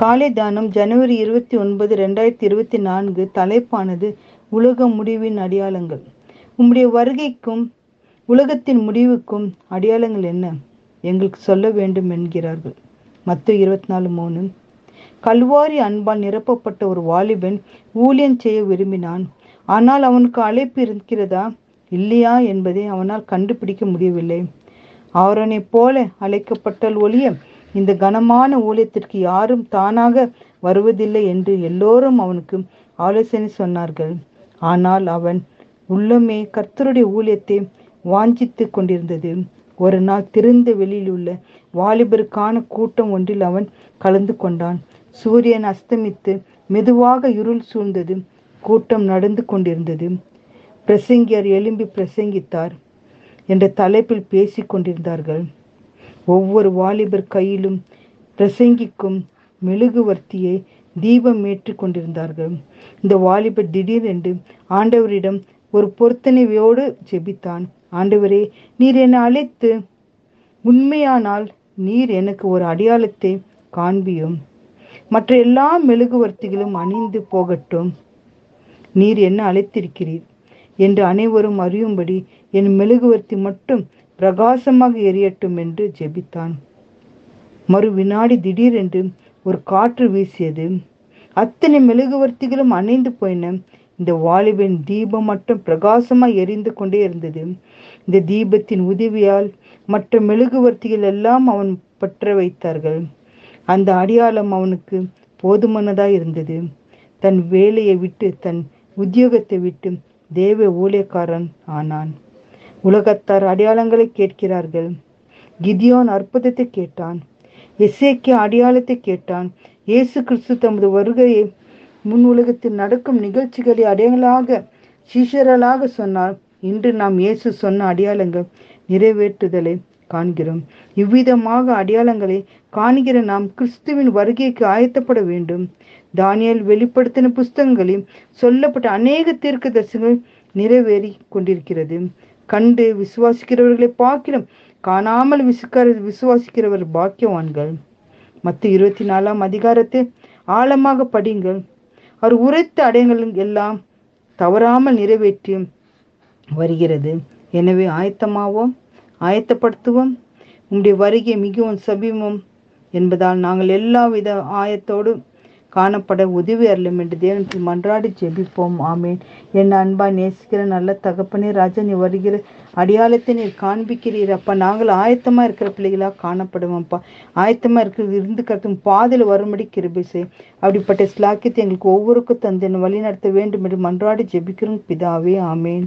காலை தானம் ஜனவரி 29, 2024. தலைப்பானது உலக முடிவின் அடையாளங்கள். உம்முடைய வருகைக்கும் உலகத்தின் முடிவுக்கும் அடையாளங்கள் என்ன எங்களுக்கு சொல்ல வேண்டும் என்கிறார்கள். மத்தேயு 24:3. கல்வாரி அன்பால் நிரப்பப்பட்ட ஒரு வாலிபன் ஊழியம் செய்ய விரும்பினான். ஆனால் அவனுக்கு அழைப்பு இருக்கிறதா இல்லையா என்பதை அவனால் கண்டுபிடிக்க முடியவில்லை. அவரனை போல அழைக்கப்பட்டால் ஒழிய இந்த கனமான ஊழியத்திற்கு யாரும் தானாக வருவதில்லை என்று எல்லோரும் அவனுக்கு ஆலோசனை சொன்னார்கள். ஆனால் அவன் உள்ளமே கர்த்தருடைய ஊழியத்தை வாஞ்சித்து கொண்டிருந்தது. ஒரு நாள் திறந்த வெளியில் உள்ள வாலிபருக்கான கூட்டம் ஒன்றில் அவன் கலந்து கொண்டான். சூரியன் அஸ்தமித்து மெதுவாக இருள் சூழ்ந்தது. கூட்டம் நடந்து கொண்டிருந்தது. பிரசங்கியார் எழும்பி பிரசங்கித்தார் என்ற தலைப்பில் பேசி கொண்டிருந்தார்கள். ஒவ்வொரு வாலிபர் கையிலும் பிரசங்கிக்கும் மெழுகுவர்த்தியை தீபம் ஏற்றி கொண்டிருந்தார்கள். இந்த வாலிபர் திடீரென்று ஆண்டவரிடம் ஒரு பொருத்தனையோடு ஜெபித்தான். ஆண்டவரே, நீர் என்னை அழைத்து உண்மையானால் நீர் எனக்கு ஒரு அடையாளத்தை காண்பியும். மற்ற எல்லா மெழுகுவர்த்திகளும் அணிந்து போகட்டும். நீர் என்ன அழைத்திருக்கிறீர் என்று அனைவரும் அறியும்படி என் மெழுகுவர்த்தி மட்டும் பிரகாசமாக எரியட்டும் என்று ஜெபித்தான். மறு வினாடி திடீரென்று ஒரு காற்று வீசியது. அத்தனை மெழுகுவர்த்திகளும் அணைந்து போயின. இந்த வாலிபன் தீபம் மட்டும் பிரகாசமாக எரிந்து கொண்டே இருந்தது. இந்த தீபத்தின் உதவியால் மற்ற மெழுகுவர்த்திகள் எல்லாம் அவன் பற்ற வைத்தார்கள். அந்த அடையாளம் அவனுக்கு போதுமானதாக இருந்தது. தன் வேலையை விட்டு, தன் உத்தியோகத்தை விட்டு தேவ ஊழியக்காரன் ஆனான். உலகத்தார் அடையாளங்களை கேட்கிறார்கள். கிதியோன் அற்புதத்தை கேட்டான். எசேக்கியா அடையாளத்தை கேட்டான். இயேசு கிறிஸ்து தமது வருகையை முன் உலகத்தில் நடக்கும் நிகழ்ச்சிகளை அடையாளங்களாக சீஷர்களாக சொன்னார். இன்று நாம் இயேசு சொன்ன அடையாளங்கள் நிறைவேற்றுதலை காண்கிறோம். இவ்விதமாக அடையாளங்களை காண்கிற நாம் கிறிஸ்துவின் வருகைக்கு ஆயத்தப்பட வேண்டும். தானியேல் வெளிப்படுத்தின புஸ்தகங்களில் சொல்லப்பட்ட அநேக தீர்க்கதரிசனங்கள் நிறைவேறி கொண்டிருக்கிறது. கண்டு விசுவாசிக்கிறவர்களை பாக்கிலும் காணாமல் விசுவாசிக்கிறவர் பாக்கியவான்கள். மத்தேயு 24 ஆழமாக படிங்கள். அவர் உரைத்த அடையாளங்கள் எல்லாம் தவறாமல் நிறைவேற்றி வருகிறது. எனவே ஆயத்தமாவோம், ஆயத்தப்படுத்துவோம். உங்களுடைய வருகை மிகவும் சமீபம் என்பதால் நாங்கள் எல்லா வித ஆயத்தோடு காணப்பட உதவி அருளும் என்று தேவனுக்கு மன்றாடி ஜெபிப்போம். ஆமேன். என் அன்பா நேசிக்கிற நல்ல தகப்பனே, ராஜன், நீ வருகிற அடையாளத்தை நீர் காண்பிக்கிறீர் அப்பா. நாங்கள் ஆயத்தமாக இருக்கிற பிள்ளைகளாக காணப்படுவோம்ப்பா. ஆயத்தமாக இருக்கிறது இருந்து கருத்தும் பாதையில் வரும்படி கிருபை செய். அப்படிப்பட்ட ஸ்லாக்கியத்தை எங்களுக்கு ஒவ்வொருக்கும் தந்து வழி நடத்த வேண்டும் என்று மன்றாடி ஜெபிக்கிறோம் பிதாவே. ஆமேன்.